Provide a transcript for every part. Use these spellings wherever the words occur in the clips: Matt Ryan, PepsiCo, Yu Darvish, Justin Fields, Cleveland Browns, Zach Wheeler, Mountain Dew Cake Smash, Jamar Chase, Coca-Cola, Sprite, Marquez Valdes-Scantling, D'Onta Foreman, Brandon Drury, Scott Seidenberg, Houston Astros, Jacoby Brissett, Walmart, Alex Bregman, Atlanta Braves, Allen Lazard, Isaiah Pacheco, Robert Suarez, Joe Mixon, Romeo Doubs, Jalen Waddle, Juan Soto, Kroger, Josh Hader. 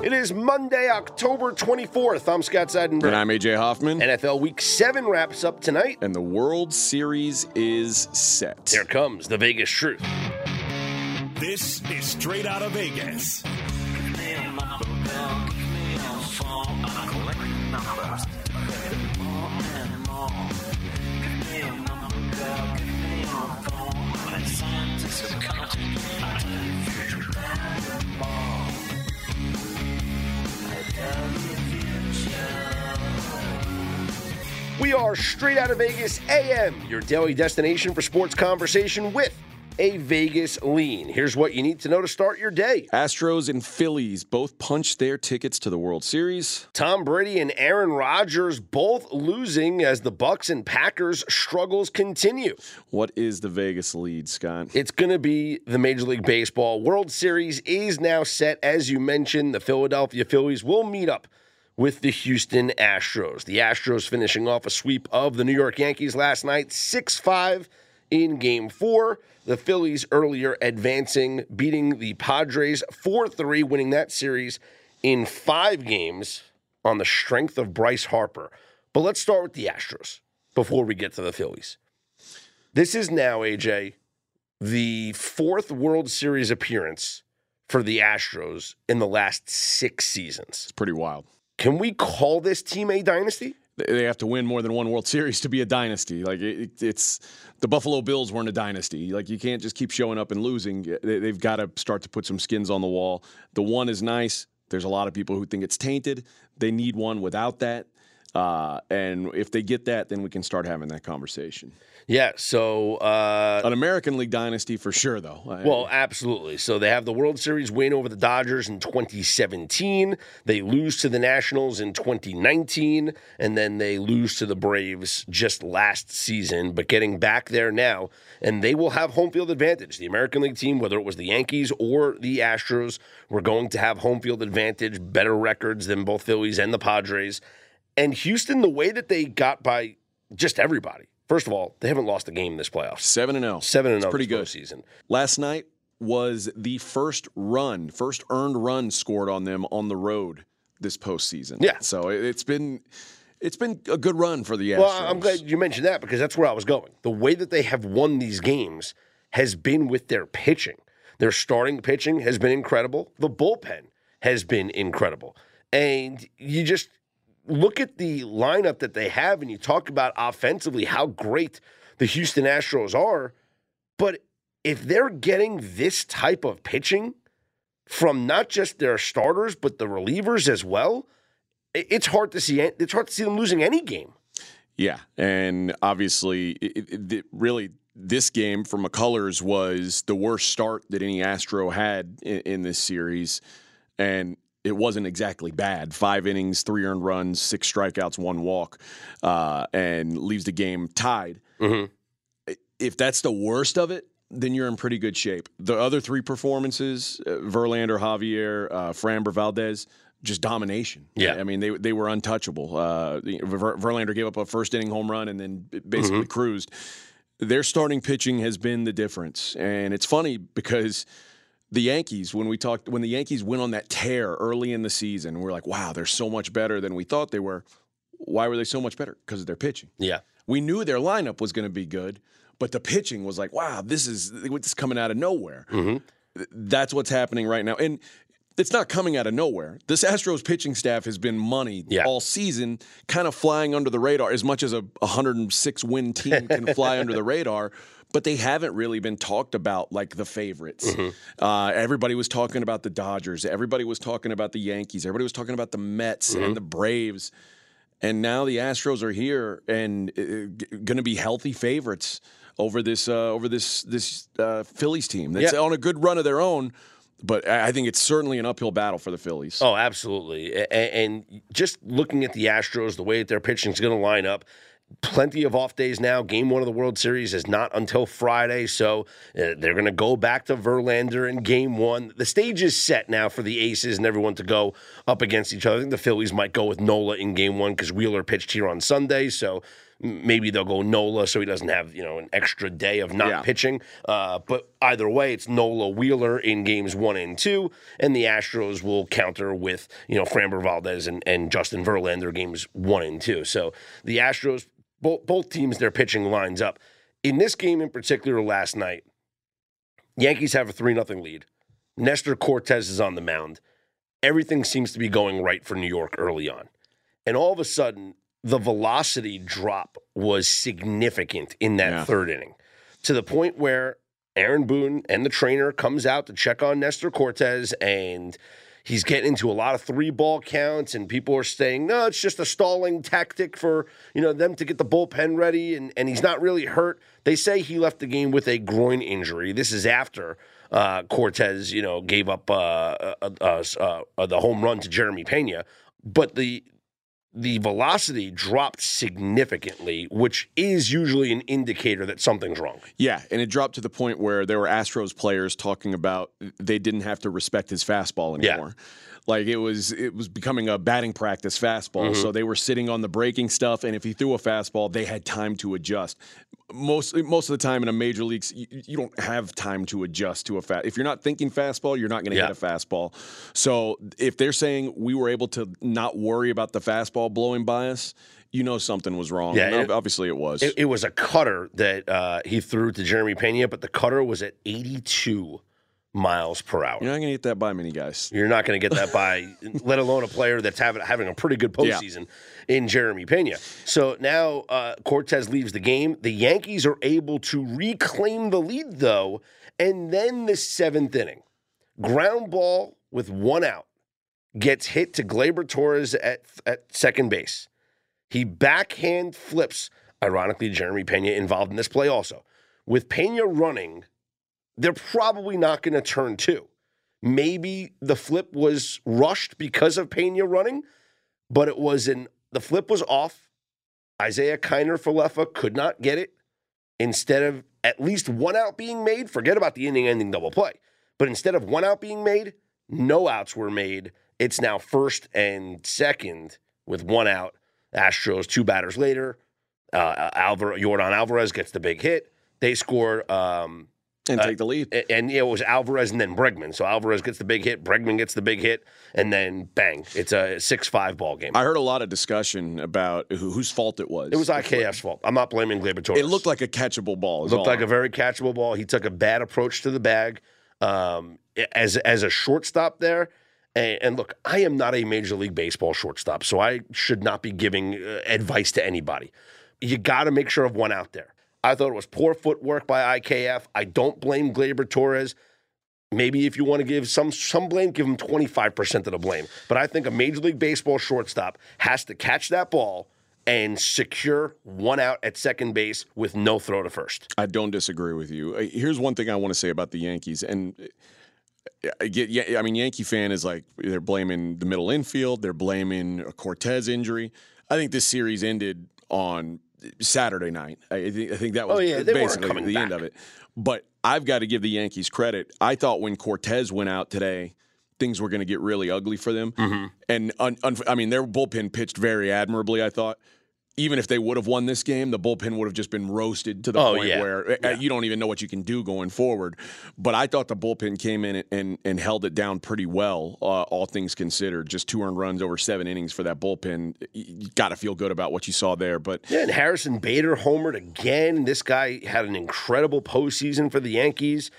It is Monday, October 24th. I'm Scott Seidenberg. And I'm A.J. Hoffman. NFL Week 7 wraps up tonight. And the World Series is set. Here comes the Vegas Truth. This is Straight Out of Vegas. We are Straight Out of Vegas AM, your daily destination for sports conversation with a Vegas lean. Here's what you need to know to start your day. Astros and Phillies both punched their tickets to the World Series. Tom Brady and Aaron Rodgers both losing as the Bucs and Packers struggles continue. What is the Vegas lead, Scott? It's going to be the Major League Baseball. World Series is now set. As you mentioned, the Philadelphia Phillies will meet up with the Houston Astros. The Astros finishing off a sweep of the New York Yankees last night, 6-5. In Game 4, the Phillies earlier advancing, beating the Padres 4-3, winning that series in 5 games on the strength of Bryce Harper. But let's start with the Astros before we get to the Phillies. This is now, AJ, the 4th World Series appearance for the Astros in the last 6 seasons. It's pretty wild. Can we call this team a dynasty? They have to win more than one World Series to be a dynasty. Like it's the Buffalo Bills weren't a dynasty. Like you can't just keep showing up and losing. They've got to start to put some skins on the wall. The one is nice. There's a lot of people who think it's tainted. They need one without that. And if they get that, then we can start having that conversation. Yeah, so... an American League dynasty for sure, though. Well, absolutely. So they have the World Series win over the Dodgers in 2017. They lose to the Nationals in 2019. And then they lose to the Braves just last season. But getting back there now, and they will have home field advantage. The American League team, whether it was the Yankees or the Astros, were going to have home field advantage, better records than both Phillies and the Padres. And Houston, the way that they got by just everybody. First of all, they haven't lost a game this playoff. 7-0. 7-0. Pretty good season. Last night was the first earned run scored on them on the road this postseason. Yeah. So it's been a good run for the Astros. Well, I'm glad you mentioned that because that's where I was going. The way that they have won these games has been with their pitching. Their starting pitching has been incredible. The bullpen has been incredible. And you just... look at the lineup that they have, and you talk about offensively how great the Houston Astros are, but if they're getting this type of pitching from not just their starters but the relievers as well, it's hard to see. It's hard to see them losing any game. Yeah, and obviously, really, this game for McCullers was the worst start that any Astro had in this series, and it wasn't exactly bad. 5 innings, 3 earned runs, 6 strikeouts, 1 walk, and leaves the game tied. Mm-hmm. If that's the worst of it, then you're in pretty good shape. The other 3 performances, Verlander, Javier, Framber Valdez, just domination. Yeah. I mean, they were untouchable. Verlander gave up a first-inning home run and then basically cruised. Their starting pitching has been the difference. And it's funny because – the Yankees, when the Yankees went on that tear early in the season, we're like, wow, they're so much better than we thought they were. Why were they so much better? Because of their pitching. Yeah. We knew their lineup was going to be good, but the pitching was like, wow, this is coming out of nowhere. Mm-hmm. That's what's happening right now. And it's not coming out of nowhere. This Astros pitching staff has been money all season, kind of flying under the radar as much as a 106-win team can fly under the radar. But they haven't really been talked about like the favorites. Mm-hmm. Everybody was talking about the Dodgers. Everybody was talking about the Yankees. Everybody was talking about the Mets and the Braves. And now the Astros are here and going to be healthy favorites over this Phillies team that's on a good run of their own. But I think it's certainly an uphill battle for the Phillies. Oh, absolutely. And just looking at the Astros, the way that their pitching is going to line up, plenty of off days now. Game 1 of the World Series is not until Friday, so they're going to go back to Verlander in Game 1. The stage is set now for the Aces and everyone to go up against each other. I think the Phillies might go with Nola in Game 1 because Wheeler pitched here on Sunday, so Maybe they'll go Nola so he doesn't have, you know, an extra day of not pitching. But either way, it's Nola Wheeler in games 1 and 2, and the Astros will counter with, you know, Framber Valdez and Justin Verlander games 1 and 2. So the Astros, both teams, their pitching lines up. In this game in particular last night, Yankees have a 3-0 lead. Nestor Cortez is on the mound. Everything seems to be going right for New York early on. And all of a sudden, the velocity drop was significant in that third inning, to the point where Aaron Boone and the trainer comes out to check on Nestor Cortez, and he's getting into a lot of 3-ball counts, and people are saying, no, it's just a stalling tactic for, you know, them to get the bullpen ready, and he's not really hurt. They say he left the game with a groin injury. This is after Cortez, you know, gave up the home run to Jeremy Peña, but the velocity dropped significantly, which is usually an indicator that something's wrong. Yeah, and it dropped to the point where there were Astros players talking about they didn't have to respect his fastball anymore. Yeah. Like, it was becoming a batting practice fastball, so they were sitting on the breaking stuff, and if he threw a fastball, they had time to adjust. Most of the time in a major leagues, you don't have time to adjust to a fast. If you're not thinking fastball, you're not going to hit a fastball. So if they're saying we were able to not worry about the fastball blowing by us, you know something was wrong. Yeah, obviously it was. It was a cutter that he threw to Jeremy Peña, but the cutter was at 82 miles per hour. You're not going to get that by many guys. You're not going to get that by, let alone a player that's having a pretty good postseason in Jeremy Peña. So now Cortez leaves the game. The Yankees are able to reclaim the lead, though, and then the seventh inning. Ground ball with one out gets hit to Gleyber Torres at second base. He backhand flips. Ironically, Jeremy Peña involved in this play also. With Peña running, they're probably not going to turn two. Maybe the flip was rushed because of Peña running, but the flip was off. Isaiah Kiner-Falefa could not get it. Instead of at least one out being made, forget about the inning-ending double play, but instead of one out being made, no outs were made. It's now first and second with one out. Astros, two batters later. Jordan Alvarez gets the big hit. They score... and take the lead. And it was Alvarez and then Bregman. So Alvarez gets the big hit, Bregman gets the big hit, and then bang. It's a 6-5 ball game. I heard a lot of discussion about whose fault it was. It was IKF's fault. I'm not blaming Gleyber Torres. It looked like a catchable ball. It looked like a very catchable ball. He took a bad approach to the bag as a shortstop there. And look, I am not a Major League Baseball shortstop, so I should not be giving advice to anybody. You got to make sure of one out there. I thought it was poor footwork by IKF. I don't blame Gleyber Torres. Maybe if you want to give some blame, give him 25% of the blame. But I think a Major League Baseball shortstop has to catch that ball and secure one out at second base with no throw to first. I don't disagree with you. Here's one thing I want to say about the Yankees. And Yankee fan is like, they're blaming the middle infield. They're blaming a Cortez injury. I think this series ended on Saturday night. I think that was basically the end of it. But I've got to give the Yankees credit. I thought when Cortez went out today, things were going to get really ugly for them. Mm-hmm. And their bullpen pitched very admirably, I thought. Even if they would have won this game, the bullpen would have just been roasted to the point where you don't even know what you can do going forward. But I thought the bullpen came in and held it down pretty well, all things considered. Just 2 earned runs over 7 innings for that bullpen. You got to feel good about what you saw there. But yeah, and Harrison Bader homered again. This guy had an incredible postseason for the Yankees.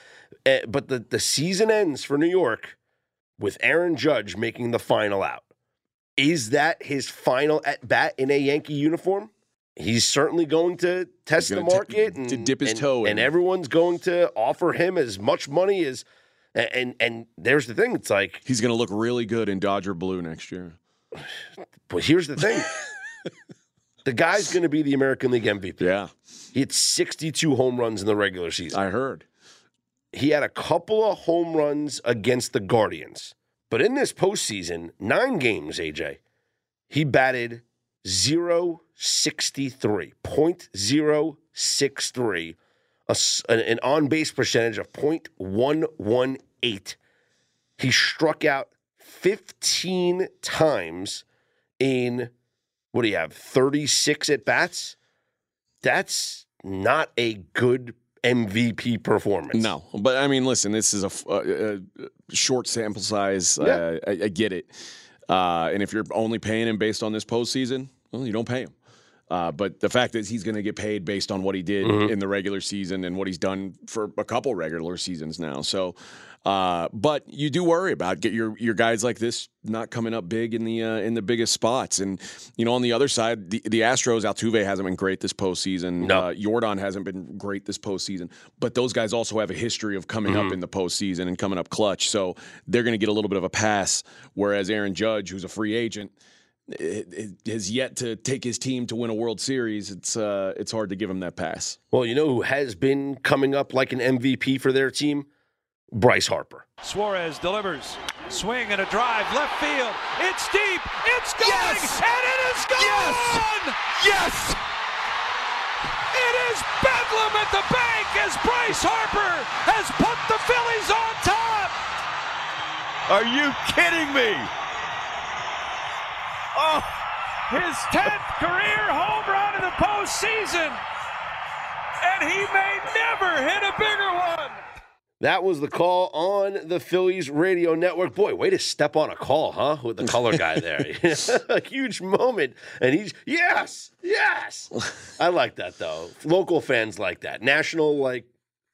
But the season ends for New York with Aaron Judge making the final out. Is that his final at-bat in a Yankee uniform? He's certainly going to test the market and to dip his toe in. And everyone's going to offer him as much money as – and there's the thing. It's like – he's going to look really good in Dodger blue next year. But here's the thing. The guy's going to be the American League MVP. Yeah. He had 62 home runs in the regular season. I heard. He had a couple of home runs against the Guardians. But in this postseason, 9 games, AJ, he batted .063, an on-base percentage of .118. He struck out 15 times in, 36 at-bats? That's not a good MVP performance. No, but I mean, listen, this is a short sample size. Yeah. I get it. And if you're only paying him based on this postseason, well, you don't pay him. But the fact that he's going to get paid based on what he did in the regular season and what he's done for a couple regular seasons now. So, but you do worry about get your guys like this not coming up big in the biggest spots. And, you know, on the other side, the Astros, Altuve hasn't been great this postseason. No. Jordan hasn't been great this postseason. But those guys also have a history of coming up in the postseason and coming up clutch. So they're going to get a little bit of a pass, whereas Aaron Judge, who's a free agent, it has yet to take his team to win a World Series. It's hard to give him that pass. Well, you know who has been coming up like an MVP for their team? Bryce Harper. Suarez delivers. Swing and a drive. Left field. It's deep. It's going. Yes! And it is gone! Yes! Yes! It is bedlam at the bank as Bryce Harper has put the Phillies on top! Are you kidding me? Oh, his 10th career home run in the postseason, and he may never hit a bigger one. That was the call on the Phillies radio network. Boy, way to step on a call, huh? With the color guy there. A huge moment, and he's, yes, yes. I like that, though. Local fans like that. National, like,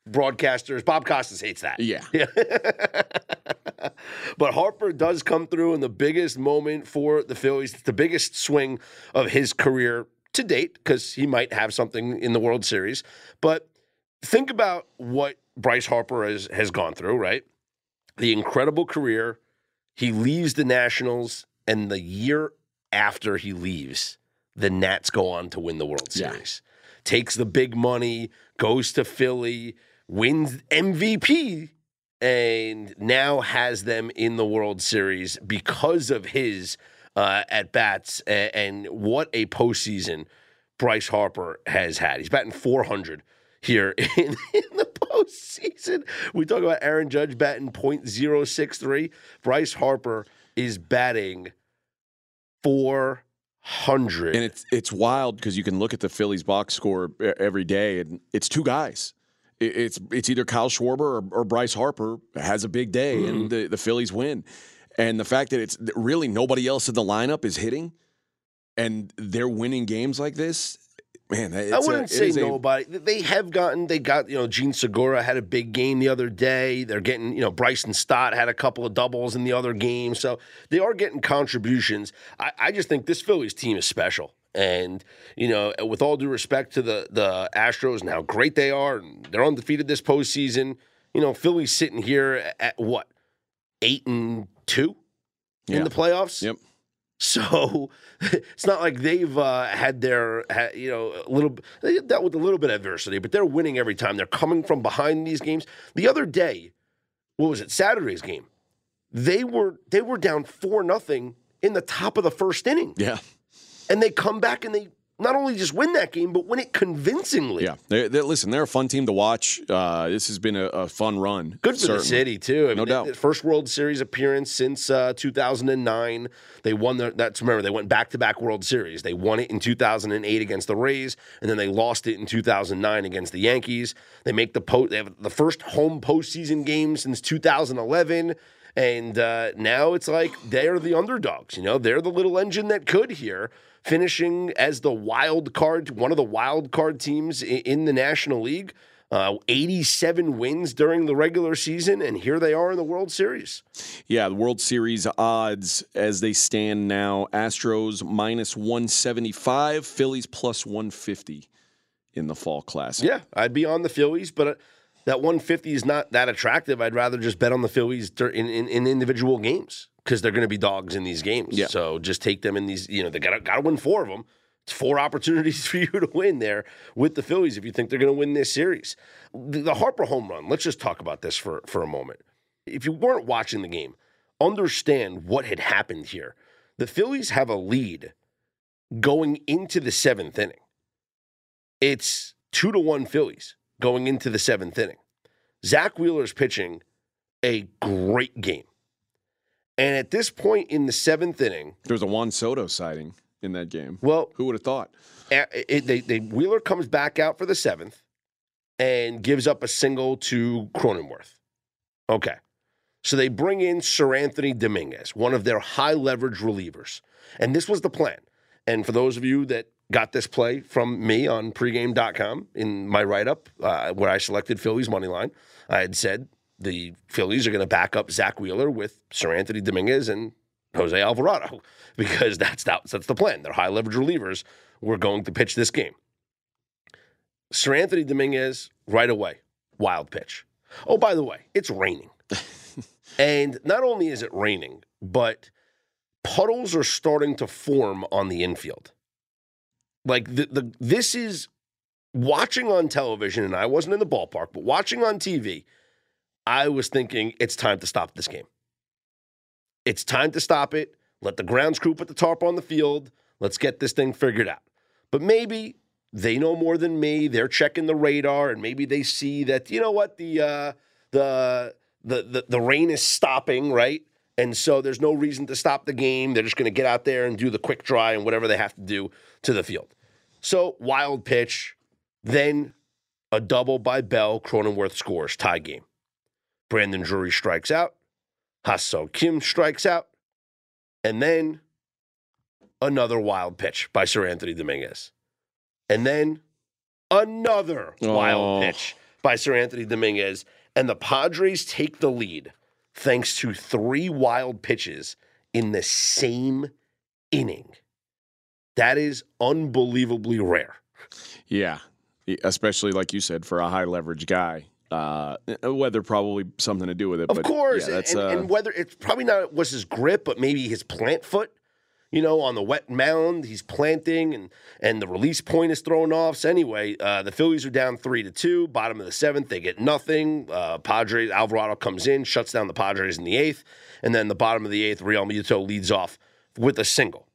broadcasters. Bob Costas hates that. Yeah. But Harper does come through in the biggest moment for the Phillies. It's the biggest swing of his career to date, because he might have something in the World Series. But think about what Bryce Harper has gone through, right? The incredible career. He leaves the Nationals, and the year after he leaves, the Nats go on to win the World Series. Yeah. Takes the big money, goes to Philly, wins MVP, and now has them in the World Series because of his at-bats and what a postseason Bryce Harper has had. He's batting .400 here in the postseason. We talk about Aaron Judge batting .063. Bryce Harper is batting .400. And it's wild because you can look at the Phillies box score every day, and it's two guys. It's either Kyle Schwarber or Bryce Harper has a big day, and the Phillies win. And the fact that it's really nobody else in the lineup is hitting, and they're winning games like this, man. I wouldn't say nobody. They got, you know, Gene Segura had a big game the other day. They're getting, you know, Bryson Stott had a couple of doubles in the other game. So they are getting contributions. I just think this Phillies team is special. And, you know, with all due respect to the Astros and how great they are, and they're undefeated this postseason, you know, Philly's sitting here at what, 8-2 in the playoffs? Yep. So it's not like they've had their, you know, they dealt with a little bit of adversity, but they're winning every time. They're coming from behind these games. The other day, what was it, Saturday's game, they were down 4-0 in the top of the first inning. Yeah. And they come back and they not only just win that game, but win it convincingly. Yeah. Listen, they're a fun team to watch. This has been a fun run. Good for the city, too. I mean, no doubt. First World Series appearance since 2009. They won remember, they went back-to-back World Series. They won it in 2008 against the Rays, and then they lost it in 2009 against the Yankees. They make they have the first home postseason game since 2011. And now it's like they're the underdogs, you know. They're the little engine that could here, finishing as the wild card, one of the wild card teams in the National League. 87 wins during the regular season, and here they are in the World Series. Yeah, the World Series odds as they stand now, Astros -175, Phillies +150 in the Fall Classic. Yeah, I'd be on the Phillies, but... that 150 is not that attractive. I'd rather just bet on the Phillies in individual games because they're going to be dogs in these games. Yeah. So just take them in these. You know, they got to win four of them. It's four opportunities for you to win there with the Phillies if you think they're going to win this series. The Harper home run, let's just talk about this for a moment. If you weren't watching the game, understand what had happened here. The Phillies have a lead going into the seventh inning. It's 2-1 Phillies. Going into the seventh inning. Zach Wheeler's pitching a great game. And at this point in the seventh inning... there's a Juan Soto sighting. in that game. Well, who would have thought? Wheeler comes back out for the seventh and gives up a single to Cronenworth. Okay. So they bring in Seranthony Dominguez, one of their high-leverage relievers. And this was the plan. And for those of you that got this play from me on pregame.com in my write-up where I selected Phillies' money line, I had said the Phillies are going to back up Zach Wheeler with Seranthony Dominguez and Jose Alvarado because that's the plan. Their high-leverage relievers were going to pitch this game. Seranthony Dominguez, right away, wild pitch. Oh, by the way, it's raining. And not only is it raining, but puddles are starting to form on the infield. Like, this is watching on television, and I wasn't in the ballpark, but watching on TV, I was thinking, it's time to stop this game. It's time to stop it. Let the grounds crew put the tarp on the field. Let's get this thing figured out. But maybe they know more than me. They're checking the radar, and maybe they see that, you know what, the rain is stopping, right? And so there's no reason to stop the game. They're just going to get out there and do the quick dry and whatever they have to do to the field. So wild pitch, then a double by Bell. Cronenworth scores, tie game. Brandon Drury strikes out. Ha-Soo Kim strikes out. And then another wild pitch by Seranthony Dominguez. And then another wild pitch by Seranthony Dominguez. And the Padres take the lead thanks to three wild pitches in the same inning. That is unbelievably rare. Yeah, especially like you said, for a high-leverage guy. Weather probably something to do with it. Of course, yeah, and weather, it's probably not was his grip, but maybe his plant foot. You know, on the wet mound, he's planting, and the release point is thrown off. So anyway, the Phillies are down 3-2, bottom of the seventh. They get nothing. Padres, Alvarado comes in, shuts down the Padres in the eighth. And then the bottom of the eighth, Real Muto leads off with a single.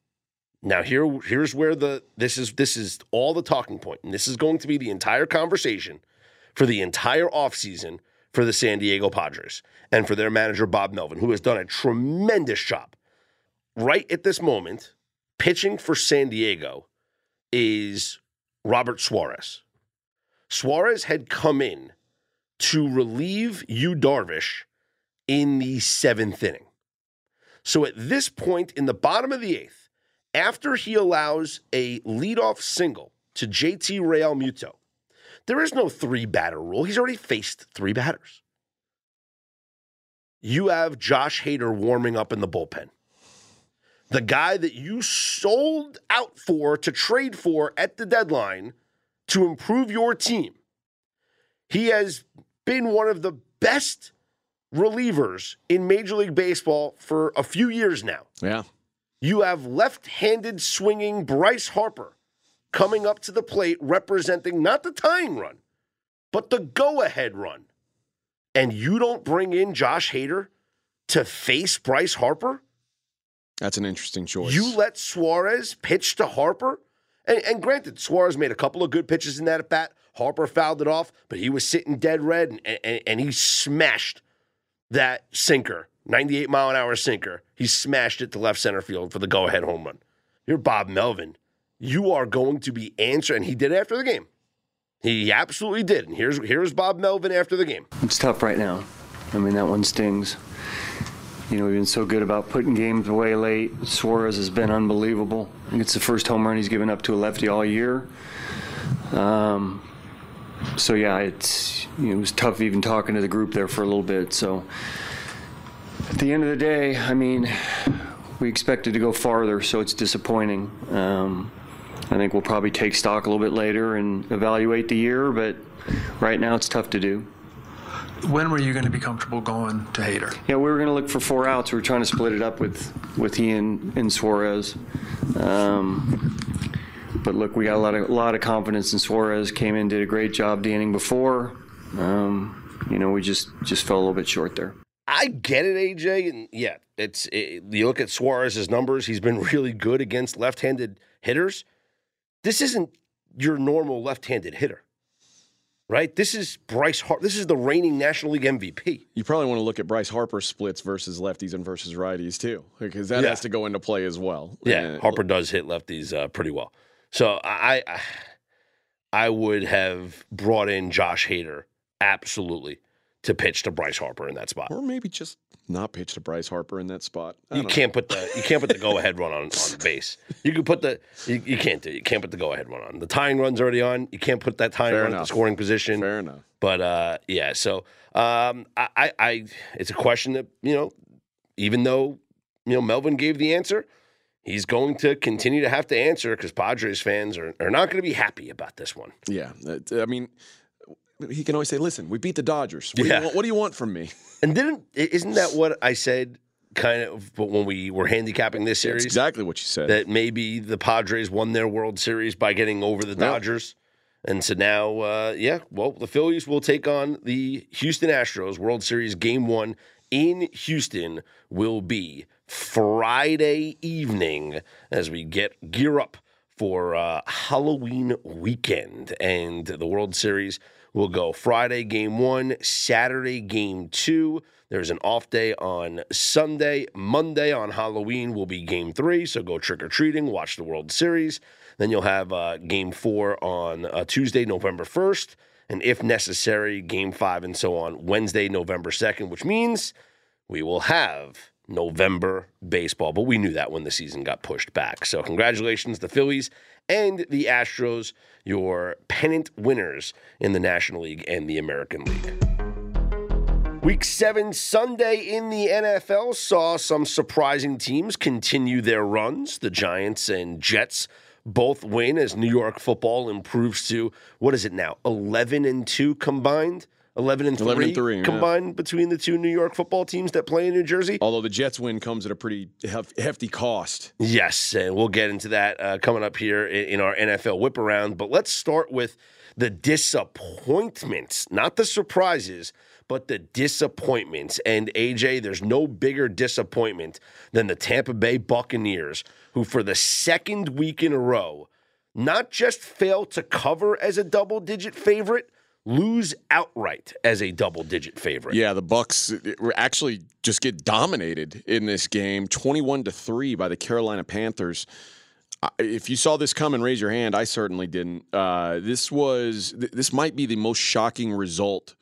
Now, here's where this is all the talking point, and this is going to be the entire conversation for the entire offseason for the San Diego Padres and for their manager, Bob Melvin, who has done a tremendous job. Right at this moment, pitching for San Diego is Robert Suarez. Suarez had come in to relieve Yu Darvish in the seventh inning. So at this point in the bottom of the eighth, after he allows a leadoff single to JT Realmuto, there is no three-batter rule. He's already faced three batters. You have Josh Hader warming up in the bullpen. The guy that you sold out for to trade for at the deadline to improve your team. He has been one of the best relievers in Major League Baseball for a few years now. Yeah. You have left-handed swinging Bryce Harper coming up to the plate representing not the tying run, but the go-ahead run. And you don't bring in Josh Hader to face Bryce Harper? That's an interesting choice. You let Suarez pitch to Harper? And granted, Suarez made a couple of good pitches in that at-bat. Harper fouled it off, but he was sitting dead red, and he smashed that sinker, 98-mile-an-hour sinker. He smashed it to left center field for the go-ahead home run. You're Bob Melvin. You are going to be answered, and he did after the game. He absolutely did, and here's Bob Melvin after the game. It's tough right now. I mean, that one stings. You know, we've been so good about putting games away late. Suarez has been unbelievable. I think it's the first home run he's given up to a lefty all year. So, yeah, it was tough even talking to the group there for a little bit. So, at the end of the day, I mean, we expected to go farther, so it's disappointing. I think we'll probably take stock a little bit later and evaluate the year, but right now it's tough to do. When were you going to be comfortable going to Hader? Yeah, we were going to look for four outs. We were trying to split it up with he and Suarez. But look, we got a lot of confidence in Suarez. Came in, did a great job the inning before. We just fell a little bit short there. I get it, AJ, and yeah, you look at Suarez's numbers. He's been really good against left-handed hitters. This isn't your normal left-handed hitter. right? This is Bryce Harper. This is the reigning National League MVP. You probably want to look at Bryce Harper's splits versus lefties and versus righties too, because that has to go into play as well. Yeah, and Harper does hit lefties pretty well. So I would have brought in Josh Hader absolutely to pitch to Bryce Harper in that spot, or maybe just not pitch to Bryce Harper in that spot. You can't put the go ahead run on base. You can put the you can't do it. You can't put the go ahead run on. The tying run's already on. You can't put that tying run in the scoring position. Fair enough. But so it's a question that even though Melvin gave the answer, he's going to continue to have to answer because Padres fans are not going to be happy about this one. Yeah, I mean, he can always say, "Listen, we beat the Dodgers. What do you want from me?" And isn't that what I said? Kind of, but when we were handicapping this series, that's exactly what you said. That maybe the Padres won their World Series by getting over the Dodgers, and so now, the Phillies will take on the Houston Astros. World Series Game 1 in Houston will be Friday evening as we gear up for Halloween weekend, and the World Series will go Friday, Game 1, Saturday, Game 2. There's an off day on Sunday. Monday on Halloween will be Game 3, so go trick-or-treating, watch the World Series. Then you'll have Game 4 on Tuesday, November 1st, and if necessary, Game 5 and so on Wednesday, November 2nd, which means we will have November baseball. But we knew that when the season got pushed back. So congratulations, the Phillies and the Astros, your pennant winners in the National League and the American League. Week 7 Sunday in the NFL saw some surprising teams continue their runs. The Giants and Jets both win as New York football improves to, 11-2 combined? 11-3 combined between the two New York football teams that play in New Jersey. Although the Jets win comes at a pretty hefty cost. Yes, and we'll get into that coming up here in our NFL whip around. But let's start with the disappointments, not the surprises, but the disappointments. And, AJ, there's no bigger disappointment than the Tampa Bay Buccaneers, who for the second week in a row not just failed to cover as a double-digit favorite, lose outright as a double-digit favorite. Yeah, the Bucks actually just get dominated in this game, 21-3 by the Carolina Panthers. If you saw this coming, raise your hand. I certainly didn't. This might be the most shocking result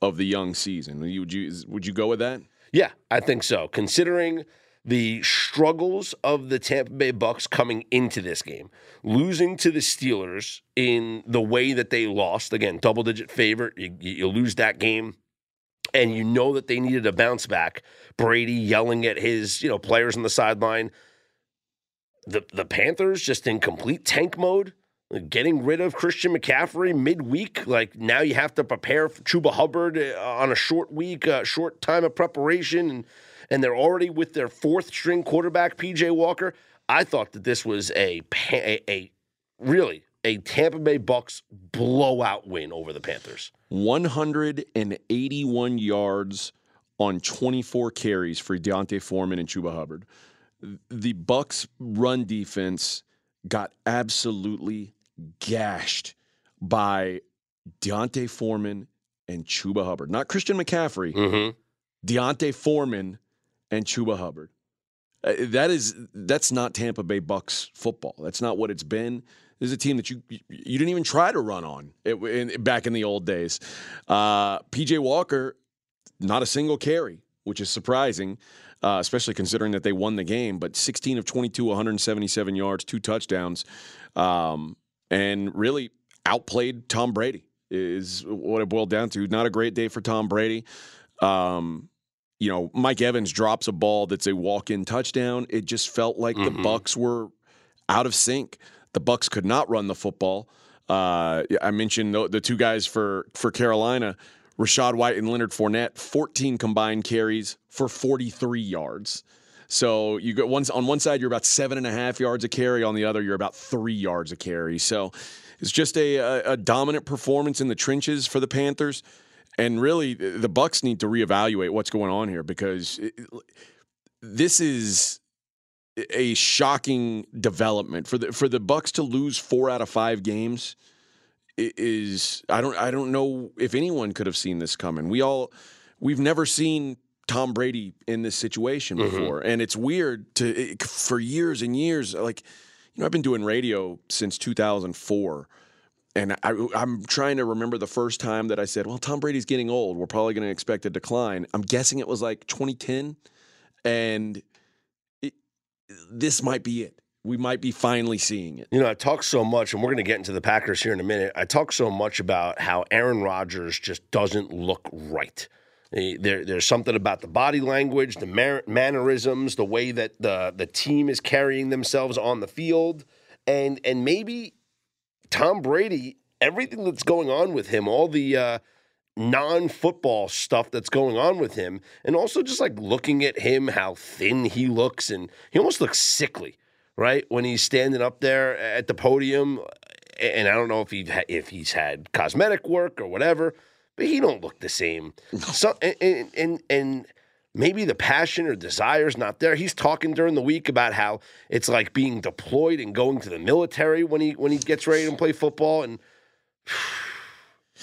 of the young season. Would you go with that? Yeah, I think so. Considering the struggles of the Tampa Bay Bucks coming into this game, losing to the Steelers in the way that they lost, again, double-digit favorite, you lose that game, and you know that they needed a bounce back. Brady yelling at his players on the sideline. The Panthers just in complete tank mode, getting rid of Christian McCaffrey midweek. Like, now you have to prepare for Chuba Hubbard on a short week, short time of preparation, and they're already with their fourth-string quarterback, P.J. Walker. I thought that this was a Tampa Bay Bucks blowout win over the Panthers. 181 yards on 24 carries for D'Onta Foreman and Chuba Hubbard. The Bucks' run defense got absolutely gashed by D'Onta Foreman and Chuba Hubbard. Not Christian McCaffrey. Mm-hmm. D'Onta Foreman and Chuba Hubbard. That's not Tampa Bay Bucks football. That's not what it's been. This is a team that you didn't even try to run on back in the old days. P.J. Walker, not a single carry, which is surprising, especially considering that they won the game. But 16 of 22, 177 yards, 2 touchdowns, and really outplayed Tom Brady is what it boiled down to. Not a great day for Tom Brady. Mike Evans drops a ball that's a walk-in touchdown. It just felt like the Bucks were out of sync. The Bucks could not run the football. I mentioned the two guys for Carolina, Rachaad White and Leonard Fournette, 14 combined carries for 43 yards. So you got on one side, you're about 7.5 yards a carry. On the other, you're about 3 yards a carry. So it's just a dominant performance in the trenches for the Panthers. And really, the Bucks need to reevaluate what's going on here, because this is a shocking development for the Bucks to lose 4 out of 5 games. is I don't know if anyone could have seen this coming. We've never seen Tom Brady in this situation before, and it's weird for years and years. Like, you know, I've been doing radio since 2004, and I'm trying to remember the first time that I said, "Well, Tom Brady's getting old. We're probably going to expect a decline." I'm guessing it was like 2010, and this might be it. We might be finally seeing it. You know, I talk so much, and we're going to get into the Packers here in a minute. I talk so much about how Aaron Rodgers just doesn't look right. There's something about the body language, the mannerisms, the way that the team is carrying themselves on the field. And maybe Tom Brady, everything that's going on with him, all the non-football stuff that's going on with him, and also just like looking at him, how thin he looks. And he almost looks sickly, right, when he's standing up there at the podium. And I don't know if he's had cosmetic work or whatever, but he don't look the same. So, and maybe the passion or desire is not there. He's talking during the week about how it's like being deployed and going to the military when he gets ready to play football. And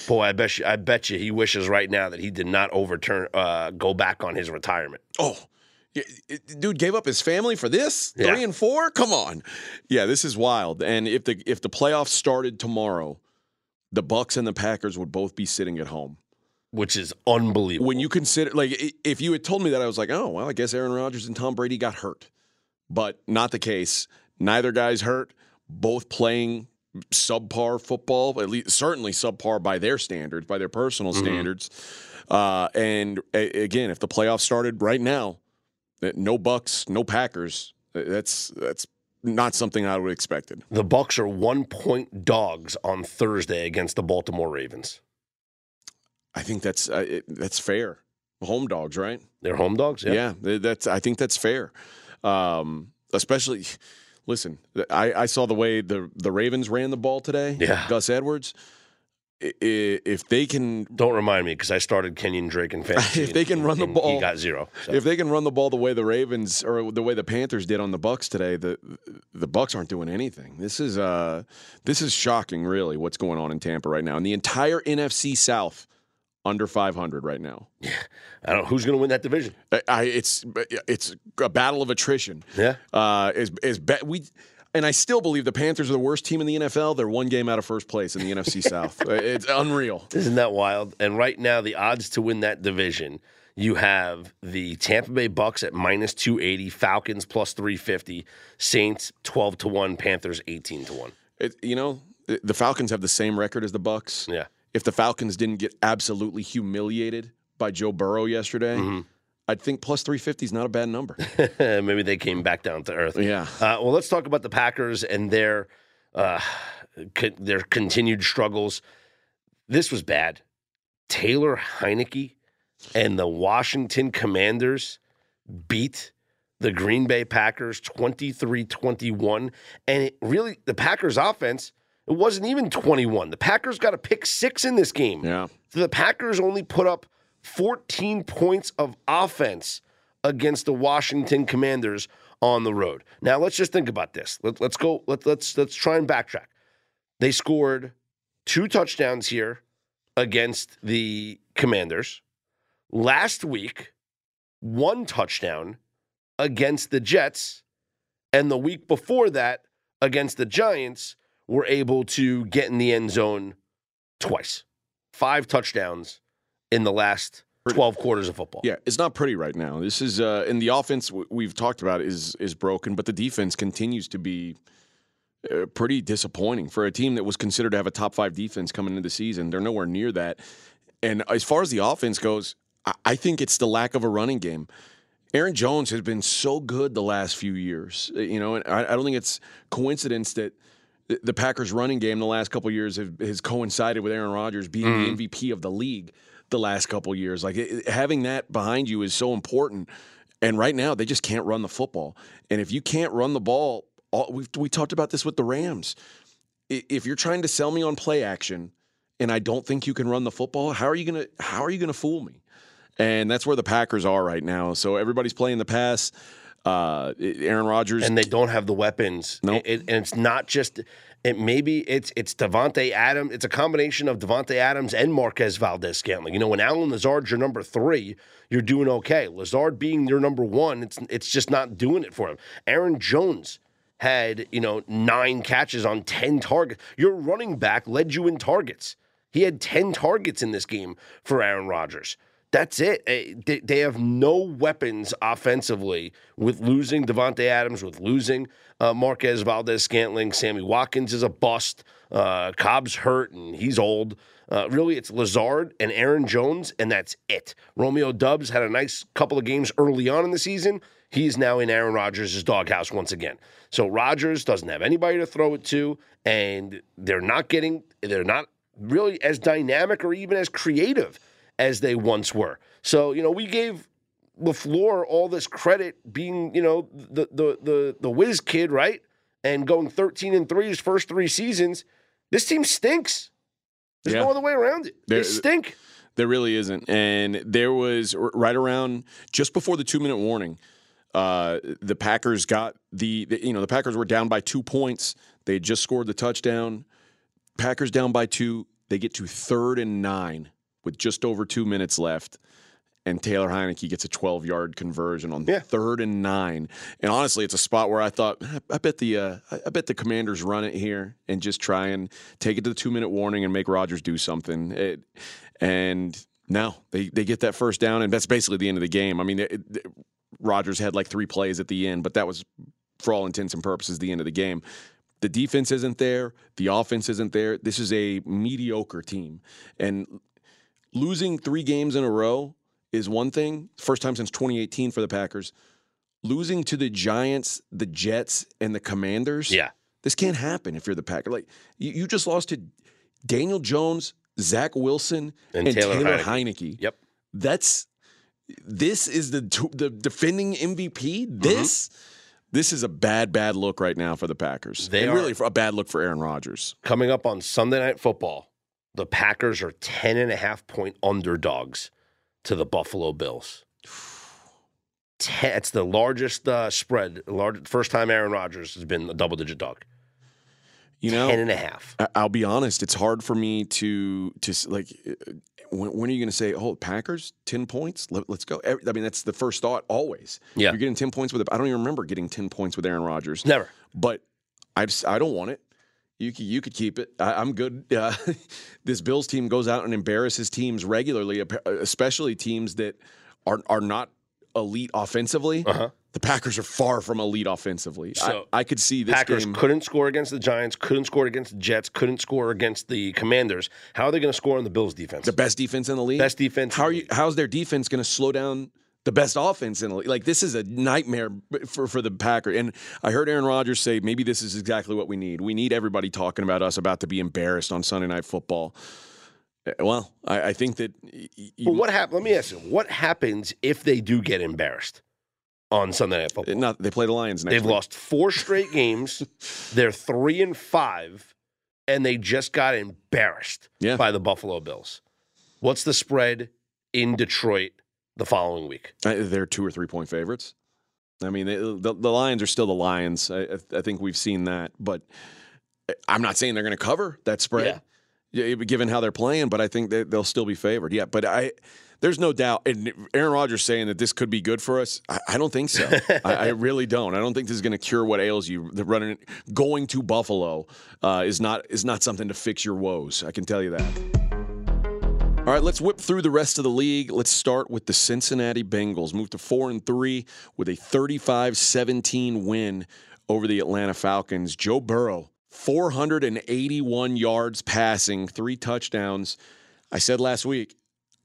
boy, I bet you he wishes right now that he did not go back on his retirement. Oh, dude gave up his family for this? 3-4? Come on. Yeah, this is wild. And if the playoffs started tomorrow, the Bucs and the Packers would both be sitting at home, which is unbelievable. When you consider, like, if you had told me that, I was like, oh, well, I guess Aaron Rodgers and Tom Brady got hurt, but not the case. Neither guy's hurt. Both playing subpar football, at least certainly subpar by their standards, by their personal standards. And again, if the playoffs started right now, no Bucs, no Packers. That's not something I would have expected. The Bucs are 1-point dogs on Thursday against the Baltimore Ravens. I think that's fair. Home dogs, right? They're home dogs. Yeah. I think that's fair. Especially, listen, I saw the way the Ravens ran the ball today. Yeah, Gus Edwards. If they can, don't remind me because I started Kenyon Drake in fantasy. If they can run the ball, he got zero. So. If they can run the ball the way the Ravens or the way the Panthers did on the Bucs today, the Bucs aren't doing anything. This is shocking, really, what's going on in Tampa right now, and the entire NFC South under 500 right now. Yeah, I don't know who's going to win that division. It's a battle of attrition. Yeah, And I still believe the Panthers are the worst team in the NFL. They're one game out of first place in the NFC South. It's unreal. Isn't that wild? And right now, the odds to win that division, you have the Tampa Bay Bucks at -280, Falcons +350, Saints 12-1, Panthers 18-1. The Falcons have the same record as the Bucks. Yeah. If the Falcons didn't get absolutely humiliated by Joe Burrow yesterday, I'd think +350 is not a bad number. Maybe they came back down to earth. Yeah. Well, let's talk about the Packers and their continued struggles. This was bad. Taylor Heinicke and the Washington Commanders beat the Green Bay Packers 23-21. And it really, the Packers offense, it wasn't even 21. The Packers got a pick six in this game. Yeah. So the Packers only put up 14 points of offense against the Washington Commanders on the road. Now let's just think about this. Let's try and backtrack. They scored 2 touchdowns here against the Commanders. Last week, 1 touchdown against the Jets, and the week before that against the Giants were able to get in the end zone twice. 5 touchdowns in the last 12 quarters of football. Yeah, it's not pretty right now. This is and the offense we've talked about is broken, but the defense continues to be pretty disappointing for a team that was considered to have a top 5 defense coming into the season. They're nowhere near that. And as far as the offense goes, I think it's the lack of a running game. Aaron Jones has been so good the last few years, and I don't think it's coincidence that the Packers' running game the last couple of years has coincided with Aaron Rodgers being the MVP of the league. The last couple of years, having that behind you is so important. And right now, they just can't run the football. And if you can't run the ball, we talked about this with the Rams. If you're trying to sell me on play action, and I don't think you can run the football, how are you gonna fool me? And that's where the Packers are right now. So everybody's playing the pass. Aaron Rodgers. And they don't have the weapons. Nope. And it's not just it. Maybe it's Davante Adams. It's a combination of Davante Adams and Marquez Valdes-Scantling. You know, when Allen Lazard's your number three, you're doing okay. Lazard being your number one, it's just not doing it for him. Aaron Jones had, you know, 9 catches on 10 targets. Your running back led you in targets. He had 10 targets in this game for Aaron Rodgers. That's it. They have no weapons offensively with losing Davante Adams, with losing Marquez Valdes-Scantling. Sammy Watkins is a bust. Cobb's hurt, and he's old. Really, it's Lazard and Aaron Jones, and that's it. Romeo Doubs had a nice couple of games early on in the season. He is now in Aaron Rodgers' doghouse once again. So Rodgers doesn't have anybody to throw it to, and they're not really as dynamic or even as creative as they once were. So, you know, we gave LaFleur all this credit being, you know, the whiz kid, right? And going 13-3 his first 3 seasons. This team stinks. There's no other way around it. They stink. There really isn't. And there was right around just before the 2-minute warning, the Packers got the Packers were down by 2 points. They had just scored the touchdown. Packers down by 2. They get to 3rd and 9. With just over 2 minutes left, and Taylor Heineke gets a 12-yard conversion on 3rd and 9. And honestly, it's a spot where I thought, I bet the Commanders run it here and just try and take it to the 2-minute warning and make Rodgers do something. And no, they get that first down, and that's basically the end of the game. I mean, Rodgers had like 3 plays at the end, but that was, for all intents and purposes, the end of the game. The defense isn't there. The offense isn't there. This is a mediocre team, and losing 3 games in a row is one thing. First time since 2018 for the Packers. Losing to the Giants, the Jets, and the Commanders. Yeah. This can't happen if you're the Packers. Like, you just lost to Daniel Jones, Zach Wilson, and Taylor Heineke. Yep. This is the defending MVP. This is a bad look right now for the Packers. Really a bad look for Aaron Rodgers. Coming up on Sunday Night Football, the Packers are 10.5-point underdogs to the Buffalo Bills. It's the largest spread. First time Aaron Rodgers has been a double-digit dog. You know, 10.5. I'll be honest. It's hard for me to like. When are you going to say, "Oh, Packers 10 points? Let's go"? I mean, that's the first thought always. Yeah, you're getting 10 points with it. I don't even remember getting 10 points with Aaron Rodgers. Never. But I don't want it. You could keep it. I'm good. This Bills team goes out and embarrasses teams regularly, especially teams that are not elite offensively. Uh-huh. The Packers are far from elite offensively. So I could see this Packers game. Couldn't score against the Giants, couldn't score against the Jets, couldn't score against the Commanders. How are they going to score on the Bills' defense? The best defense in the league? Best defense. How's their defense going to slow down the best offense in the league? Like, this is a nightmare for the Packers. And I heard Aaron Rodgers say, maybe this is exactly what we need. We need everybody talking about us about to be embarrassed on Sunday Night Football. Well, I think that... Let me ask you, what happens if they do get embarrassed on Sunday Night Football? They play the Lions next week. They've lost 4 straight games. They're 3-5, and they just got embarrassed by the Buffalo Bills. What's the spread in Detroit the following week? They're 2 or 3 point favorites. I mean, the Lions are still the Lions. I think we've seen that, but I'm not saying they're going to cover that spread, given how they're playing. But I think they'll still be favored. Yeah, but there's no doubt. And Aaron Rodgers saying that this could be good for us, I don't think so. I really don't. I don't think this is going to cure what ails you. Going to Buffalo is not something to fix your woes. I can tell you that. All right, let's whip through the rest of the league. Let's start with the Cincinnati Bengals. Moved to 4-3 with a 35-17 win over the Atlanta Falcons. Joe Burrow, 481 yards passing, 3 touchdowns. I said last week,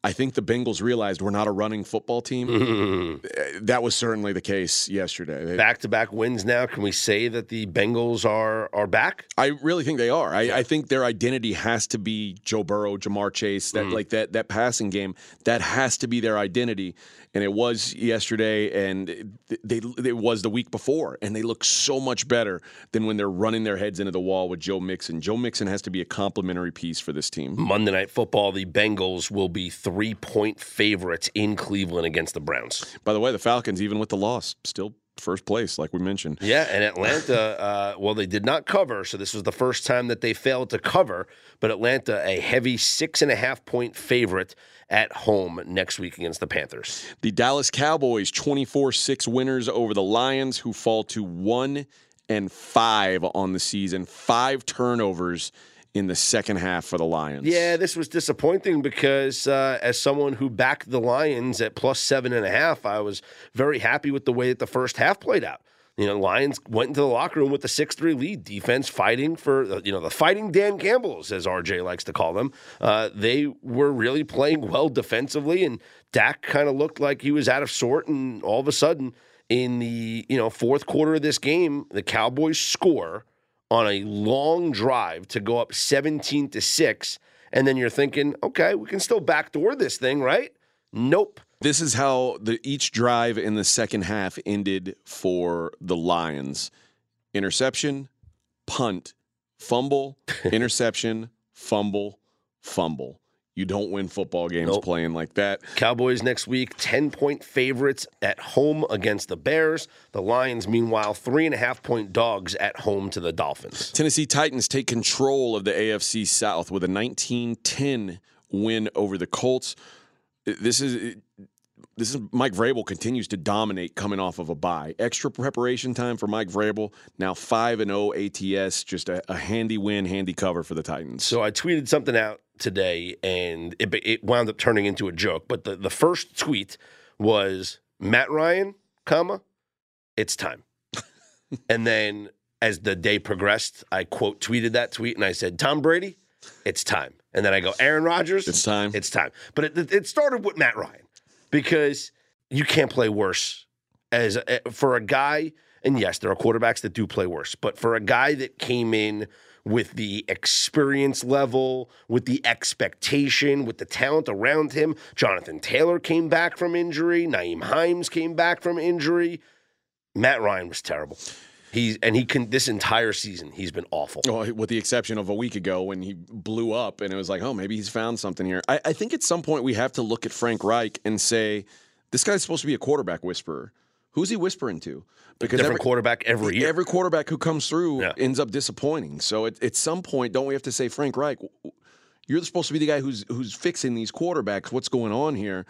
I think the Bengals realized we're not a running football team. Mm-hmm. That was certainly the case yesterday. Back-to-back wins now. Can we say that the Bengals are back? I really think they are. I think their identity has to be Joe Burrow, Jamar Chase, that passing game. That has to be their identity. And it was yesterday, and it was the week before. And they look so much better than when they're running their heads into the wall with Joe Mixon. Joe Mixon has to be a complimentary piece for this team. Monday Night Football, the Bengals will be 3-point favorites in Cleveland against the Browns. By the way, the Falcons, even with the loss, still first place, like we mentioned. Yeah, and Atlanta, well, they did not cover, so this was the first time that they failed to cover. But Atlanta, a heavy 6.5-point favorite at home next week against the Panthers. The Dallas Cowboys, 24-6 winners over the Lions, who fall to 1-5 on the season. 5 turnovers in the second half for the Lions. Yeah, this was disappointing because as someone who backed the Lions at plus 7.5, I was very happy with the way that the first half played out. You know, Lions went into the locker room with a 6-3 lead, defense fighting for, you know, the fighting Dan Campbells, as RJ likes to call them. They were really playing well defensively, and Dak kind of looked like he was out of sort, and all of a sudden in the, you know, fourth quarter of this game, the Cowboys score on a long drive to go up 17-6, and then you're thinking, okay, we can still backdoor this thing, right? Nope. This is how each drive in the second half ended for the Lions. Interception, punt, fumble, interception, fumble, fumble. You don't win football games playing like that. Cowboys next week, 10-point favorites at home against the Bears. The Lions, meanwhile, 3.5-point dogs at home to the Dolphins. Tennessee Titans take control of the AFC South with a 19-10 win over the Colts. This is Mike Vrabel continues to dominate coming off of a bye. Extra preparation time for Mike Vrabel. Now 5-0 ATS, just a handy win, handy cover for the Titans. So I tweeted something out today, and it wound up turning into a joke. But the first tweet was, Matt Ryan, comma, it's time. And then as the day progressed, I quote tweeted that tweet, and I said, Tom Brady, it's time. And then I go, Aaron Rodgers, it's time. It's time. But it started with Matt Ryan, because you can't play worse for a guy. And yes, there are quarterbacks that do play worse, but for a guy that came in with the experience level, with the expectation, with the talent around him, Jonathan Taylor came back from injury, Nyheim Hines came back from injury. Matt Ryan was terrible. This entire season, he's been awful. Oh, with the exception of a week ago when he blew up and it was like, oh, maybe he's found something here. I think at some point we have to look at Frank Reich and say, this guy's supposed to be a quarterback whisperer. Who's he whispering to? Because different quarterback every year. Every quarterback who comes through ends up disappointing. So at some point, don't we have to say, Frank Reich, you're supposed to be the guy who's fixing these quarterbacks. What's going on here?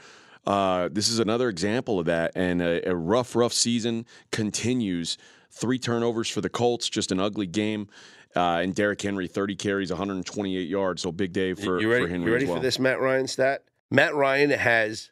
This is another example of that. And a rough season continues. 3 turnovers for the Colts, just an ugly game. And Derrick Henry, 30 carries, 128 yards. So big day for Henry. You ready for this Matt Ryan stat? Matt Ryan has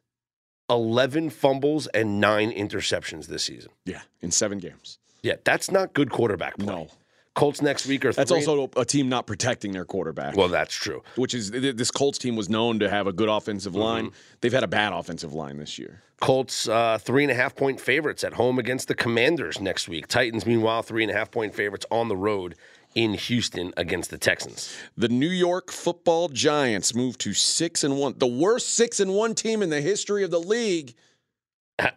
11 fumbles and 9 interceptions this season. Yeah, in 7 games. Yeah, that's not good quarterback play. No. Colts next week are 3. That's also a team not protecting their quarterback. Well, that's true. Which is, this Colts team was known to have a good offensive line. They've had a bad offensive line this year. Colts 3.5-point favorites at home against the Commanders next week. Titans, meanwhile, 3.5-point favorites on the road in Houston against the Texans. The New York Football Giants move to 6-1, the worst 6-1 team in the history of the league.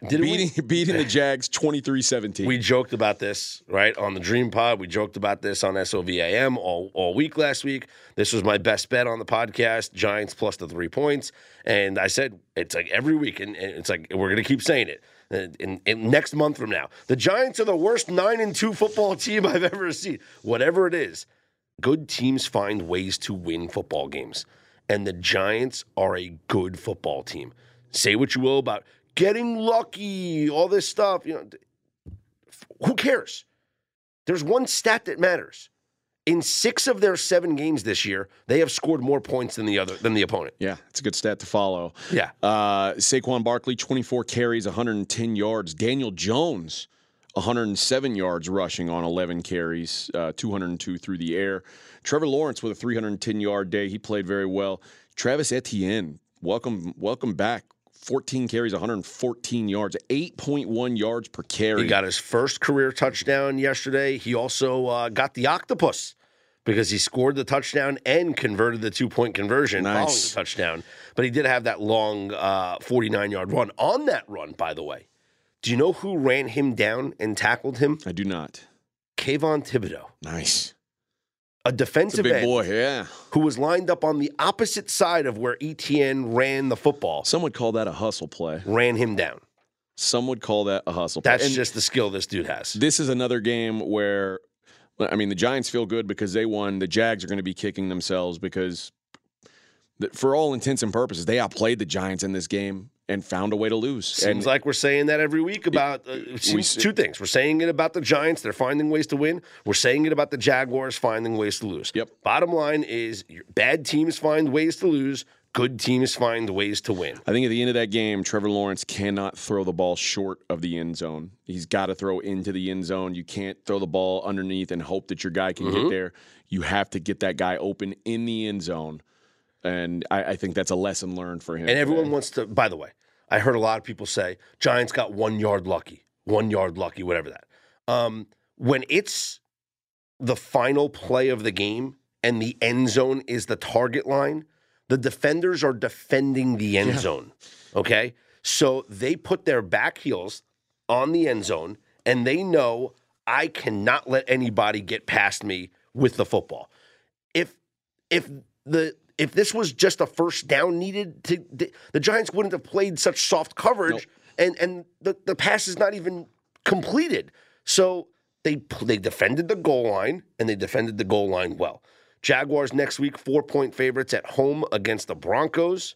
Beating the Jags 23-17. We joked about this, right, on the Dream Pod. We joked about this on SOVAM all week last week. This was my best bet on the podcast, Giants plus the 3 points. And I said, it's like every week, and it's like we're going to keep saying it. And next month from now, the Giants are the worst 9-2 football team I've ever seen. Whatever it is, good teams find ways to win football games. And the Giants are a good football team. Say what you will about getting lucky, all this stuff, you know, who cares? There's one stat that matters. In 6 of their 7 games this year, they have scored more points than the opponent. Yeah, it's a good stat to follow. Yeah. Saquon Barkley, 24 carries, 110 yards. Daniel Jones, 107 yards rushing on 11 carries, 202 through the air. Trevor Lawrence with a 310-yard day. He played very well. Travis Etienne, welcome back. 14 carries, 114 yards, 8.1 yards per carry. He got his first career touchdown yesterday. He also got the octopus because he scored the touchdown and converted the 2-point conversion following the touchdown. But he did have that long 49-yard run. On that run, by the way, do you know who ran him down and tackled him? I do not. Kayvon Thibodeau. Nice. A defensive big end boy, who was lined up on the opposite side of where Etienne ran the football. Some would call that a hustle play. Ran him down. Some would call that a hustle play. That's just the skill this dude has. This is another game where, I mean, the Giants feel good because they won. The Jags are going to be kicking themselves because, for all intents and purposes, they outplayed the Giants in this game and found a way to lose. Seems like we're saying that every week about two things. We're saying it about the Giants. They're finding ways to win. We're saying it about the Jaguars finding ways to lose. Yep. Bottom line is bad teams find ways to lose. Good teams find ways to win. I think at the end of that game, Trevor Lawrence cannot throw the ball short of the end zone. He's got to throw into the end zone. You can't throw the ball underneath and hope that your guy can get there. You have to get that guy open in the end zone. And I think that's a lesson learned for him. And everyone wants to, by the way, I heard a lot of people say, Giants got 1 yard lucky, 1 yard lucky, whatever that. When it's the final play of the game and the end zone is the target line, the defenders are defending the end zone, okay? So they put their back heels on the end zone, and they know I cannot let anybody get past me with the football. If this was just a first down needed, the Giants wouldn't have played such soft coverage, and the pass is not even completed. So they defended the goal line, and they defended the goal line well. Jaguars next week, 4-point favorites at home against the Broncos.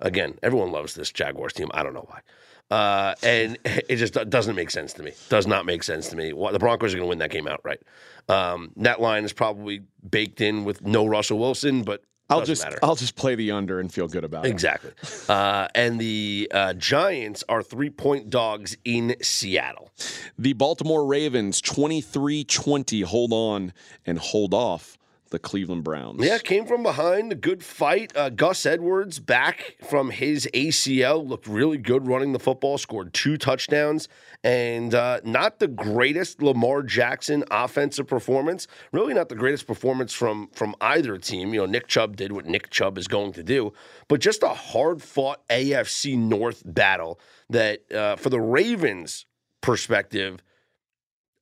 Again, everyone loves this Jaguars team. I don't know why. And it just doesn't make sense to me. Does not make sense to me. The Broncos are going to win that game outright. That line is probably baked in with no Russell Wilson, but doesn't matter. I'll just play the under and feel good about it. Exactly. And the Giants are 3-point dogs in Seattle. The Baltimore Ravens, 23-20, hold on and hold off the Cleveland Browns. Yeah, came from behind. A good fight. Gus Edwards back from his ACL. Looked really good running the football. Scored 2 touchdowns. And not the greatest Lamar Jackson offensive performance. Really not the greatest performance from either team. You know, Nick Chubb did what Nick Chubb is going to do. But just a hard-fought AFC North battle that, for the Ravens' perspective,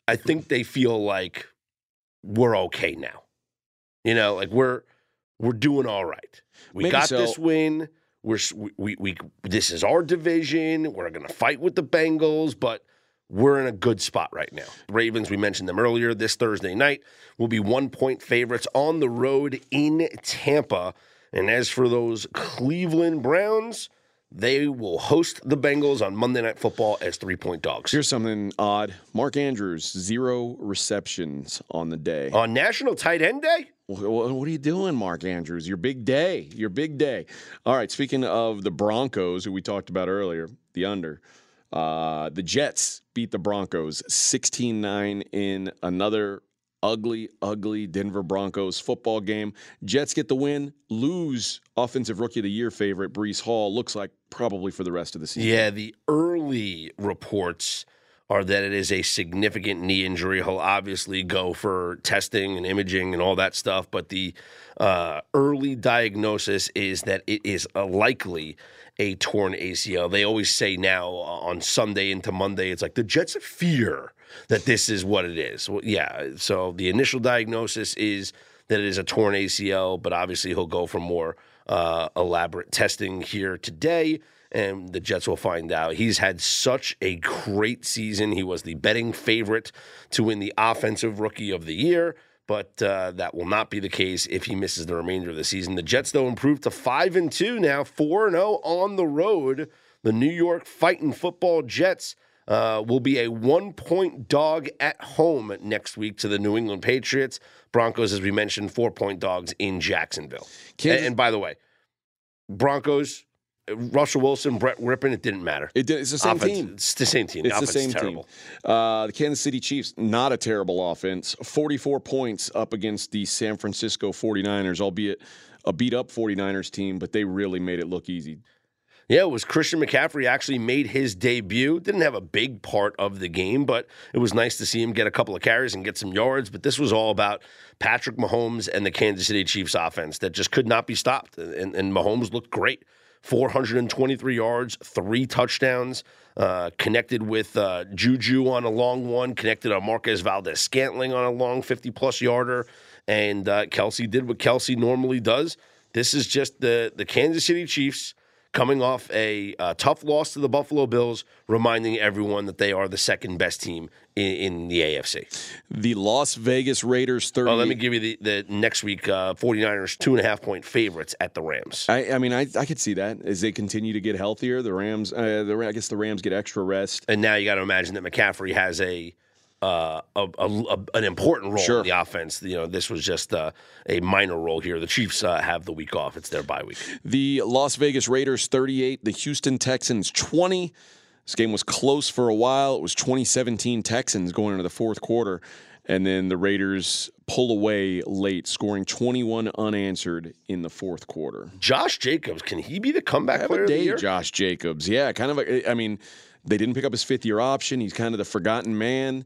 I think they feel like we're okay now. You know, like we're doing all right. This win. We this is our division. We're going to fight with the Bengals, but we're in a good spot right now. The Ravens, we mentioned them earlier. This Thursday night will be 1-point favorites on the road in Tampa. And as for those Cleveland Browns, they will host the Bengals on Monday Night Football as 3-point dogs. Here's something odd. Mark Andrews, 0 receptions on the day. On National Tight End Day? What are you doing, Mark Andrews? Your big day. Your big day. All right, speaking of the Broncos, who we talked about earlier, the under, the Jets beat the Broncos 16-9 in another ugly, ugly Denver Broncos football game. Jets get the win, lose Offensive Rookie of the Year favorite Breece Hall, looks like probably for the rest of the season. Yeah, the early reports are that it is a significant knee injury. He'll obviously go for testing and imaging and all that stuff, but the early diagnosis is that it is likely a torn ACL. They always say now on Sunday into Monday, it's like the Jets fear that this is what it is. Well, yeah, so the initial diagnosis is that it is a torn ACL, but obviously he'll go for more elaborate testing here today. And the Jets will find out. He's had such a great season. He was the betting favorite to win the Offensive Rookie of the Year, but that will not be the case if he misses the remainder of the season. The Jets, though, improved to 5-2 now, 4-0 on the road. The New York Fightin' Football Jets will be a 1-point dog at home next week to the New England Patriots. Broncos, as we mentioned, 4-point dogs in Jacksonville. And by the way, Broncos, Russell Wilson, Brett Rippon, it didn't matter. It's the same team. It's the same team. It's the same team. The Kansas City Chiefs, not a terrible offense. 44 points up against the San Francisco 49ers, albeit a beat-up 49ers team, but they really made it look easy. Yeah, it was Christian McCaffrey actually made his debut. Didn't have a big part of the game, but it was nice to see him get a couple of carries and get some yards. But this was all about Patrick Mahomes and the Kansas City Chiefs offense that just could not be stopped. And Mahomes looked great. 423 yards, 3 touchdowns, connected with Juju on a long one, connected on Marquez Valdes-Scantling on a long 50-plus yarder, and Kelsey did what Kelsey normally does. This is just the Kansas City Chiefs coming off a tough loss to the Buffalo Bills, reminding everyone that they are the second best team in the AFC. The Las Vegas Raiders 30. Let me give you the next week 49ers 2.5-point favorites at the Rams. I mean, I could see that as they continue to get healthier. The Rams, I guess the Rams get extra rest. And now you got to imagine that McCaffrey has an important role in the offense. You know, this was just a minor role here. The Chiefs have the week off. It's their bye week. The Las Vegas Raiders 38, the Houston Texans 20. This game was close for a while. It was 20-17 Texans going into the fourth quarter, and then the Raiders pull away late, scoring 21 unanswered in the fourth quarter. Josh Jacobs, can he be the comeback player of the year? Josh Jacobs, yeah, kind of. They didn't pick up his fifth-year option. He's kind of the forgotten man.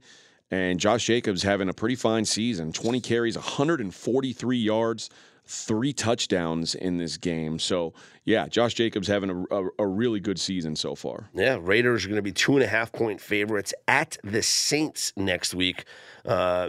And Josh Jacobs having a pretty fine season. 20 carries, 143 yards, 3 touchdowns in this game. So, yeah, Josh Jacobs having a really good season so far. Yeah, Raiders are going to be 2.5-point favorites at the Saints next week.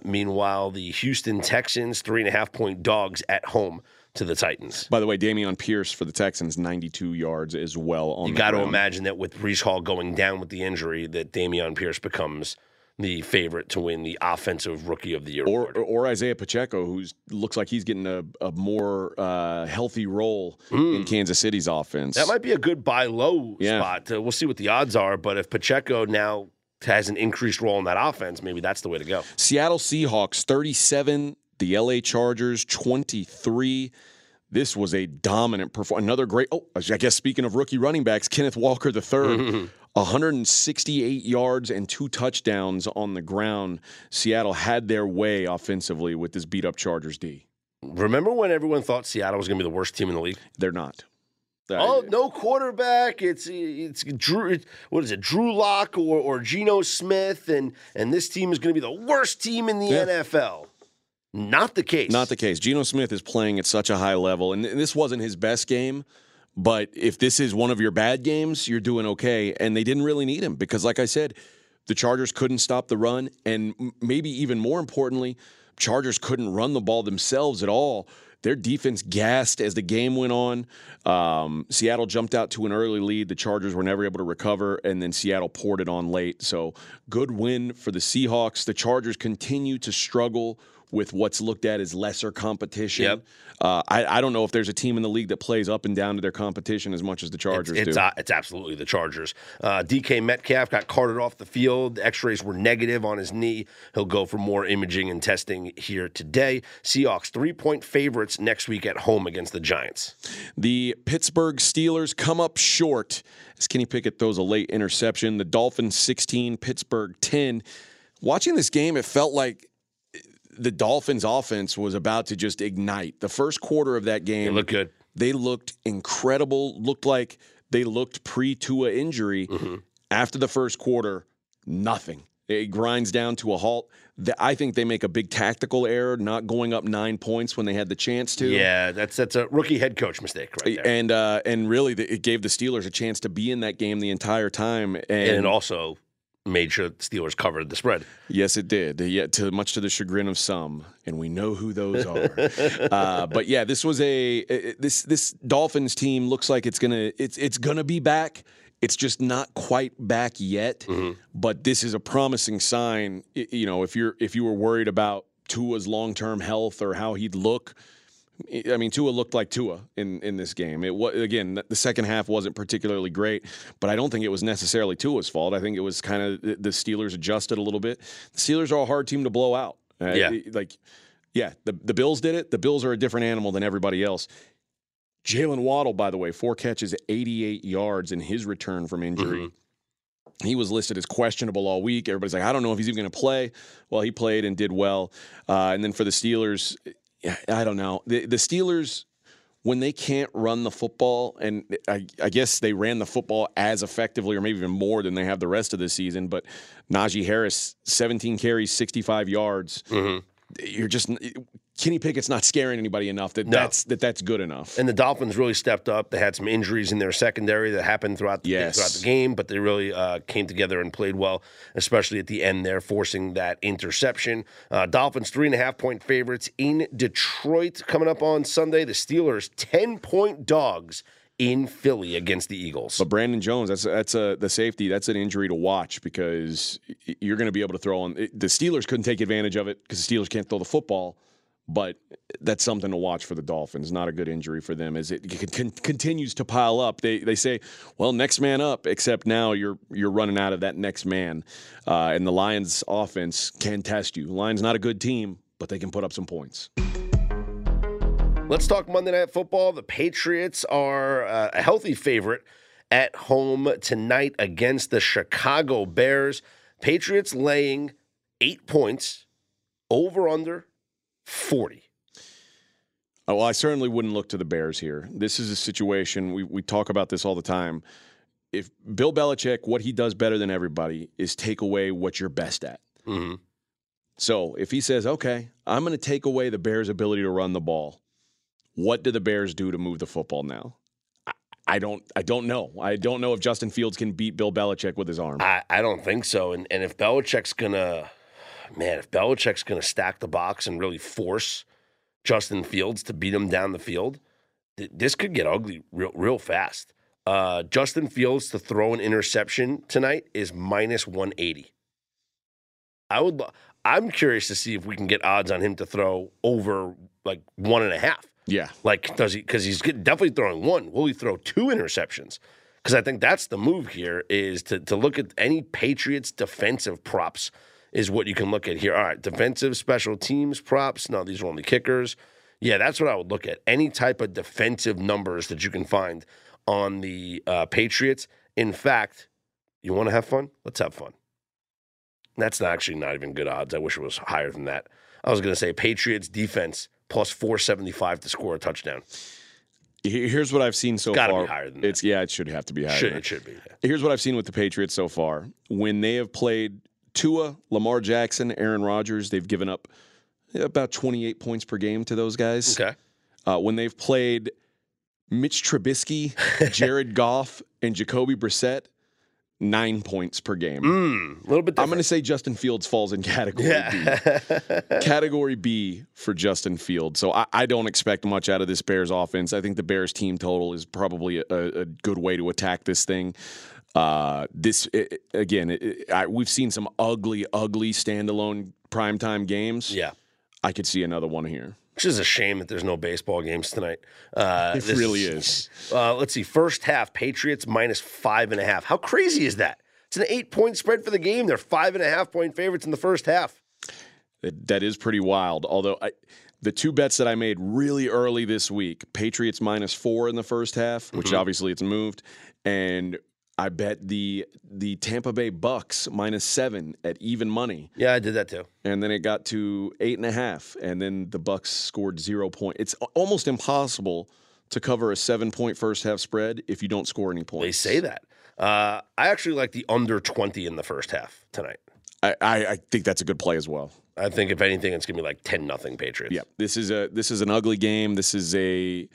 Meanwhile, the Houston Texans, 3.5-point dogs at home to the Titans. By the way, Dameon Pierce for the Texans, 92 yards as well. You got to imagine that with Breece Hall going down with the injury, that Dameon Pierce becomes the favorite to win the Offensive Rookie of the Year award. Or Isaiah Pacheco, who looks like he's getting a more healthy role in Kansas City's offense. That might be a good buy low spot. We'll see what the odds are, but if Pacheco now has an increased role in that offense, maybe that's the way to go. Seattle Seahawks, 37. The L.A. Chargers, 23. This was a dominant performance. Another great – I guess speaking of rookie running backs, Kenneth Walker III, 168 yards and 2 touchdowns on the ground. Seattle had their way offensively with this beat-up Chargers D. Remember when everyone thought Seattle was going to be the worst team in the league? They're not. No quarterback. It's Drew. What is it? Drew Lock or Geno Smith, and this team is going to be the worst team in the NFL. Not the case. Not the case. Geno Smith is playing at such a high level, and this wasn't his best game, but if this is one of your bad games, you're doing okay, and they didn't really need him because, like I said, the Chargers couldn't stop the run, and maybe even more importantly, Chargers couldn't run the ball themselves at all. Their defense gassed as the game went on. Seattle jumped out to an early lead. The Chargers were never able to recover, and then Seattle poured it on late. So good win for the Seahawks. The Chargers continue to struggle with what's looked at as lesser competition. Yep. I don't know if there's a team in the league that plays up and down to their competition as much as the Chargers do. It's absolutely the Chargers. DK Metcalf got carted off the field. X-rays were negative on his knee. He'll go for more imaging and testing here today. Seahawks, 3-point favorites next week at home against the Giants. The Pittsburgh Steelers come up short as Kenny Pickett throws a late interception. The Dolphins, 16, Pittsburgh, 10. Watching this game, it felt like the Dolphins' offense was about to just ignite. The first quarter of that game, they looked good. They looked incredible. Looked like they looked pre-Tua injury. Mm-hmm. After the first quarter, nothing. It grinds down to a halt. I think they make a big tactical error, not going up 9 points when they had the chance to. Yeah, that's a rookie head coach mistake right there. And really, it gave the Steelers a chance to be in that game the entire time. And also made sure the Steelers covered the spread. Yes, it did. Much to the chagrin of some, and we know who those are. But yeah, this was this Dolphins team looks like it's gonna be back. It's just not quite back yet. Mm-hmm. But this is a promising sign. You know, if you were worried about Tua's long-term health or how he'd look. I mean, Tua looked like Tua in this game. It was, again, the second half wasn't particularly great, but I don't think it was necessarily Tua's fault. I think it was kind of the Steelers adjusted a little bit. The Steelers are a hard team to blow out. The Bills did it. The Bills are a different animal than everybody else. Jalen Waddle, by the way, 4 catches, 88 yards in his return from injury. Mm-hmm. He was listed as questionable all week. Everybody's like, I don't know if he's even going to play. Well, he played and did well. And then for the Steelers, I don't know. The Steelers, when they can't run the football, and I guess they ran the football as effectively or maybe even more than they have the rest of the season, but Najee Harris, 17 carries, 65 yards. Mm-hmm. Kenny Pickett's not scaring anybody enough that's good enough. And the Dolphins really stepped up. They had some injuries in their secondary that happened throughout the game, but they really came together and played well, especially at the end there, forcing that interception. Dolphins 3.5-point favorites in Detroit coming up on Sunday. The Steelers 10-point dogs in Philly against the Eagles. But Brandon Jones, that's the safety. That's an injury to watch because you're going to be able to throw on. The Steelers couldn't take advantage of it because the Steelers can't throw the football. But that's something to watch for the Dolphins. Not a good injury for them as it continues to pile up. They say, well, next man up, except now you're running out of that next man. And the Lions offense can test you. Lions not a good team, but they can put up some points. Let's talk Monday Night Football. The Patriots are a healthy favorite at home tonight against the Chicago Bears. Patriots laying 8 points, over under 40. Oh, well, I certainly wouldn't look to the Bears here. This is a situation, we talk about this all the time. If Bill Belichick, what he does better than everybody is take away what you're best at. Mm-hmm. So if he says, okay, I'm going to take away the Bears' ability to run the ball, what do the Bears do to move the football now? I don't know. I don't know if Justin Fields can beat Bill Belichick with his arm. I don't think so. And if Belichick's going to... Man, if Belichick's going to stack the box and really force Justin Fields to beat him down the field, this could get ugly real fast. Justin Fields to throw an interception tonight is minus 180. I'm curious to see if we can get odds on him to throw over like 1.5. Yeah. Like, does he? Because he's definitely throwing one. Will he throw 2 interceptions? Because I think that's the move here is to look at any Patriots defensive props is what you can look at here. All right, defensive, special teams, props. No, these are only kickers. Yeah, that's what I would look at. Any type of defensive numbers that you can find on the Patriots. In fact, you want to have fun? Let's have fun. That's not even good odds. I wish it was higher than that. I was going to say Patriots defense plus 475 to score a touchdown. Here's what I've seen so far. It's got to be higher than that. It should have to be higher than that. It should be. Yeah. Here's what I've seen with the Patriots so far. When they have played Tua, Lamar Jackson, Aaron Rodgers, they've given up about 28 points per game to those guys. Okay. When they've played Mitch Trubisky, Jared Goff, and Jacoby Brissett, 9 points per game. A little bit different. I'm going to say Justin Fields falls in Category B. Category B for Justin Fields. So I don't expect much out of this Bears offense. I think the Bears team total is probably a good way to attack this thing. We've seen some ugly standalone primetime games. Yeah. I could see another one here. Which is a shame that there's no baseball games tonight. It really is. Let's see. First half, Patriots minus 5.5. How crazy is that? It's an 8-point spread for the game. They're 5.5-point favorites in the first half. That is pretty wild. Although the two bets that I made really early this week, Patriots minus 4 in the first half, which obviously it's moved, and I bet the Tampa Bay Bucks minus 7 at even money. Yeah, I did that too. And then it got to 8.5, and then the Bucks scored 0 points. It's almost impossible to cover a 7-point first half spread if you don't score any points. They say that. I actually like the under 20 in the first half tonight. I think that's a good play as well. I think if anything, it's gonna be like 10-0 Patriots. Yeah, this is an ugly game. This is a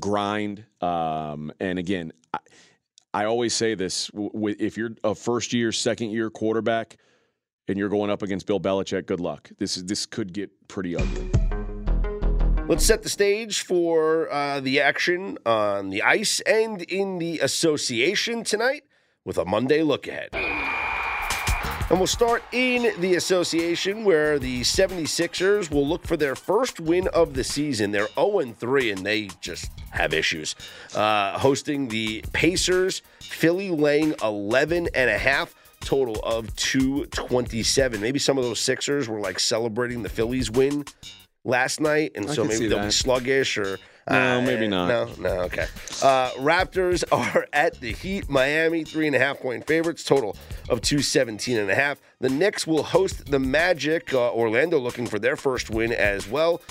grind. And again, I always say this, if you're a first-year, second-year quarterback and you're going up against Bill Belichick, good luck. This could get pretty ugly. Let's set the stage for the action on the ice and in the association tonight with a Monday look ahead. And we'll start in the association where the 76ers will look for their first win of the season. They're 0-3, and they just have issues. Hosting the Pacers, Philly laying 11.5, total of 227. Maybe some of those Sixers were, like, celebrating the Phillies win last night, and so maybe they'll be sluggish or... No, maybe not. No, okay. Raptors are at the Heat. Miami, 3.5-point favorites, total of 217.5. The Knicks will host the Magic. Orlando looking for their first win as well.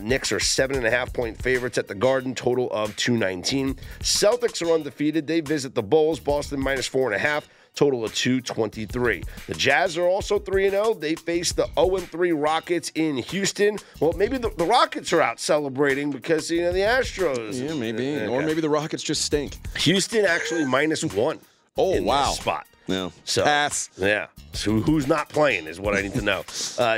Knicks are 7.5-point favorites at the Garden, total of 219. Celtics are undefeated. They visit the Bulls. Boston minus 4.5. Total of 223. The Jazz are also 3-0. They face the 0-3 Rockets in Houston. Well, maybe the Rockets are out celebrating because, the Astros. Yeah, maybe. Okay. Or maybe the Rockets just stink. Houston actually minus 1. Oh, wow. This spot. No. So, pass. Yeah. So who's not playing is what I need to know.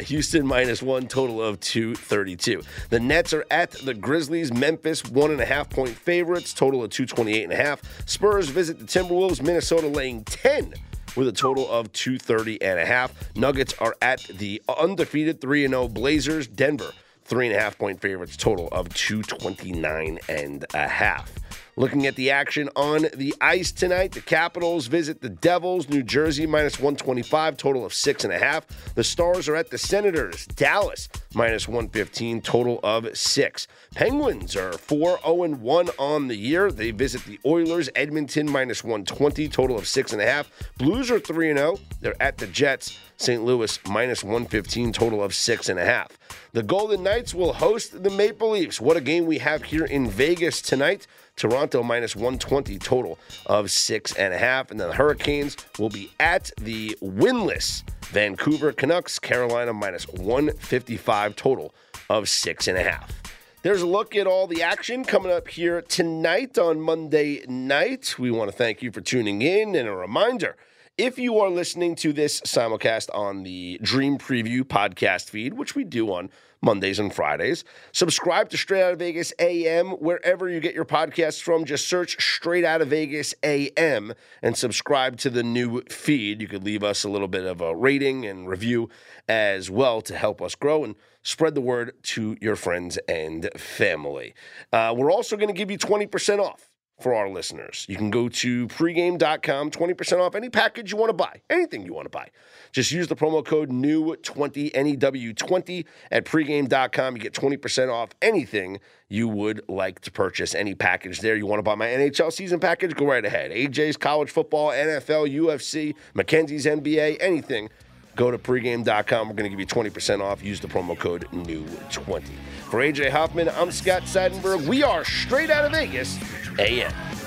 Houston -1, total of 232. The Nets are at the Grizzlies. Memphis 1.5-point favorites, total of 228.5. Spurs visit the Timberwolves. Minnesota laying 10 with a total of 230.5. Nuggets are at the undefeated 3-0 Blazers. Denver 3.5-point favorites, total of 229.5. Looking at the action on the ice tonight, the Capitals visit the Devils. New Jersey -125, total of 6.5. The Stars are at the Senators. Dallas -115, total of 6. Penguins are 4-0-1 on the year. They visit the Oilers. Edmonton -120, total of 6.5. Blues are 3-0. They're at the Jets. St. Louis -115, total of 6.5. The Golden Knights will host the Maple Leafs. What a game we have here in Vegas tonight. Toronto -120, total of 6.5. And then the Hurricanes will be at the winless Vancouver Canucks. Carolina -155, total of 6.5. There's a look at all the action coming up here tonight on Monday night. We want to thank you for tuning in, and a reminder, if you are listening to this simulcast on the Dream Preview podcast feed, which we do on Mondays and Fridays, subscribe to Straight Out of Vegas AM wherever you get your podcasts from. Just search Straight Out of Vegas AM and subscribe to the new feed. You could leave us a little bit of a rating and review as well to help us grow and spread the word to your friends and family. We're also going to give you 20% off. For our listeners, you can go to pregame.com, 20% off any package you want to buy, anything you want to buy. Just use the promo code NEW20, NEW20 at pregame.com. You get 20% off anything you would like to purchase, any package there. You want to buy my NHL season package? Go right ahead. AJ's college football, NFL, UFC, Mackenzie's NBA, anything. Go to pregame.com. We're going to give you 20% off. Use the promo code NEW20. For AJ Hoffman, I'm Scott Seidenberg. We are Straight Out of Vegas AM.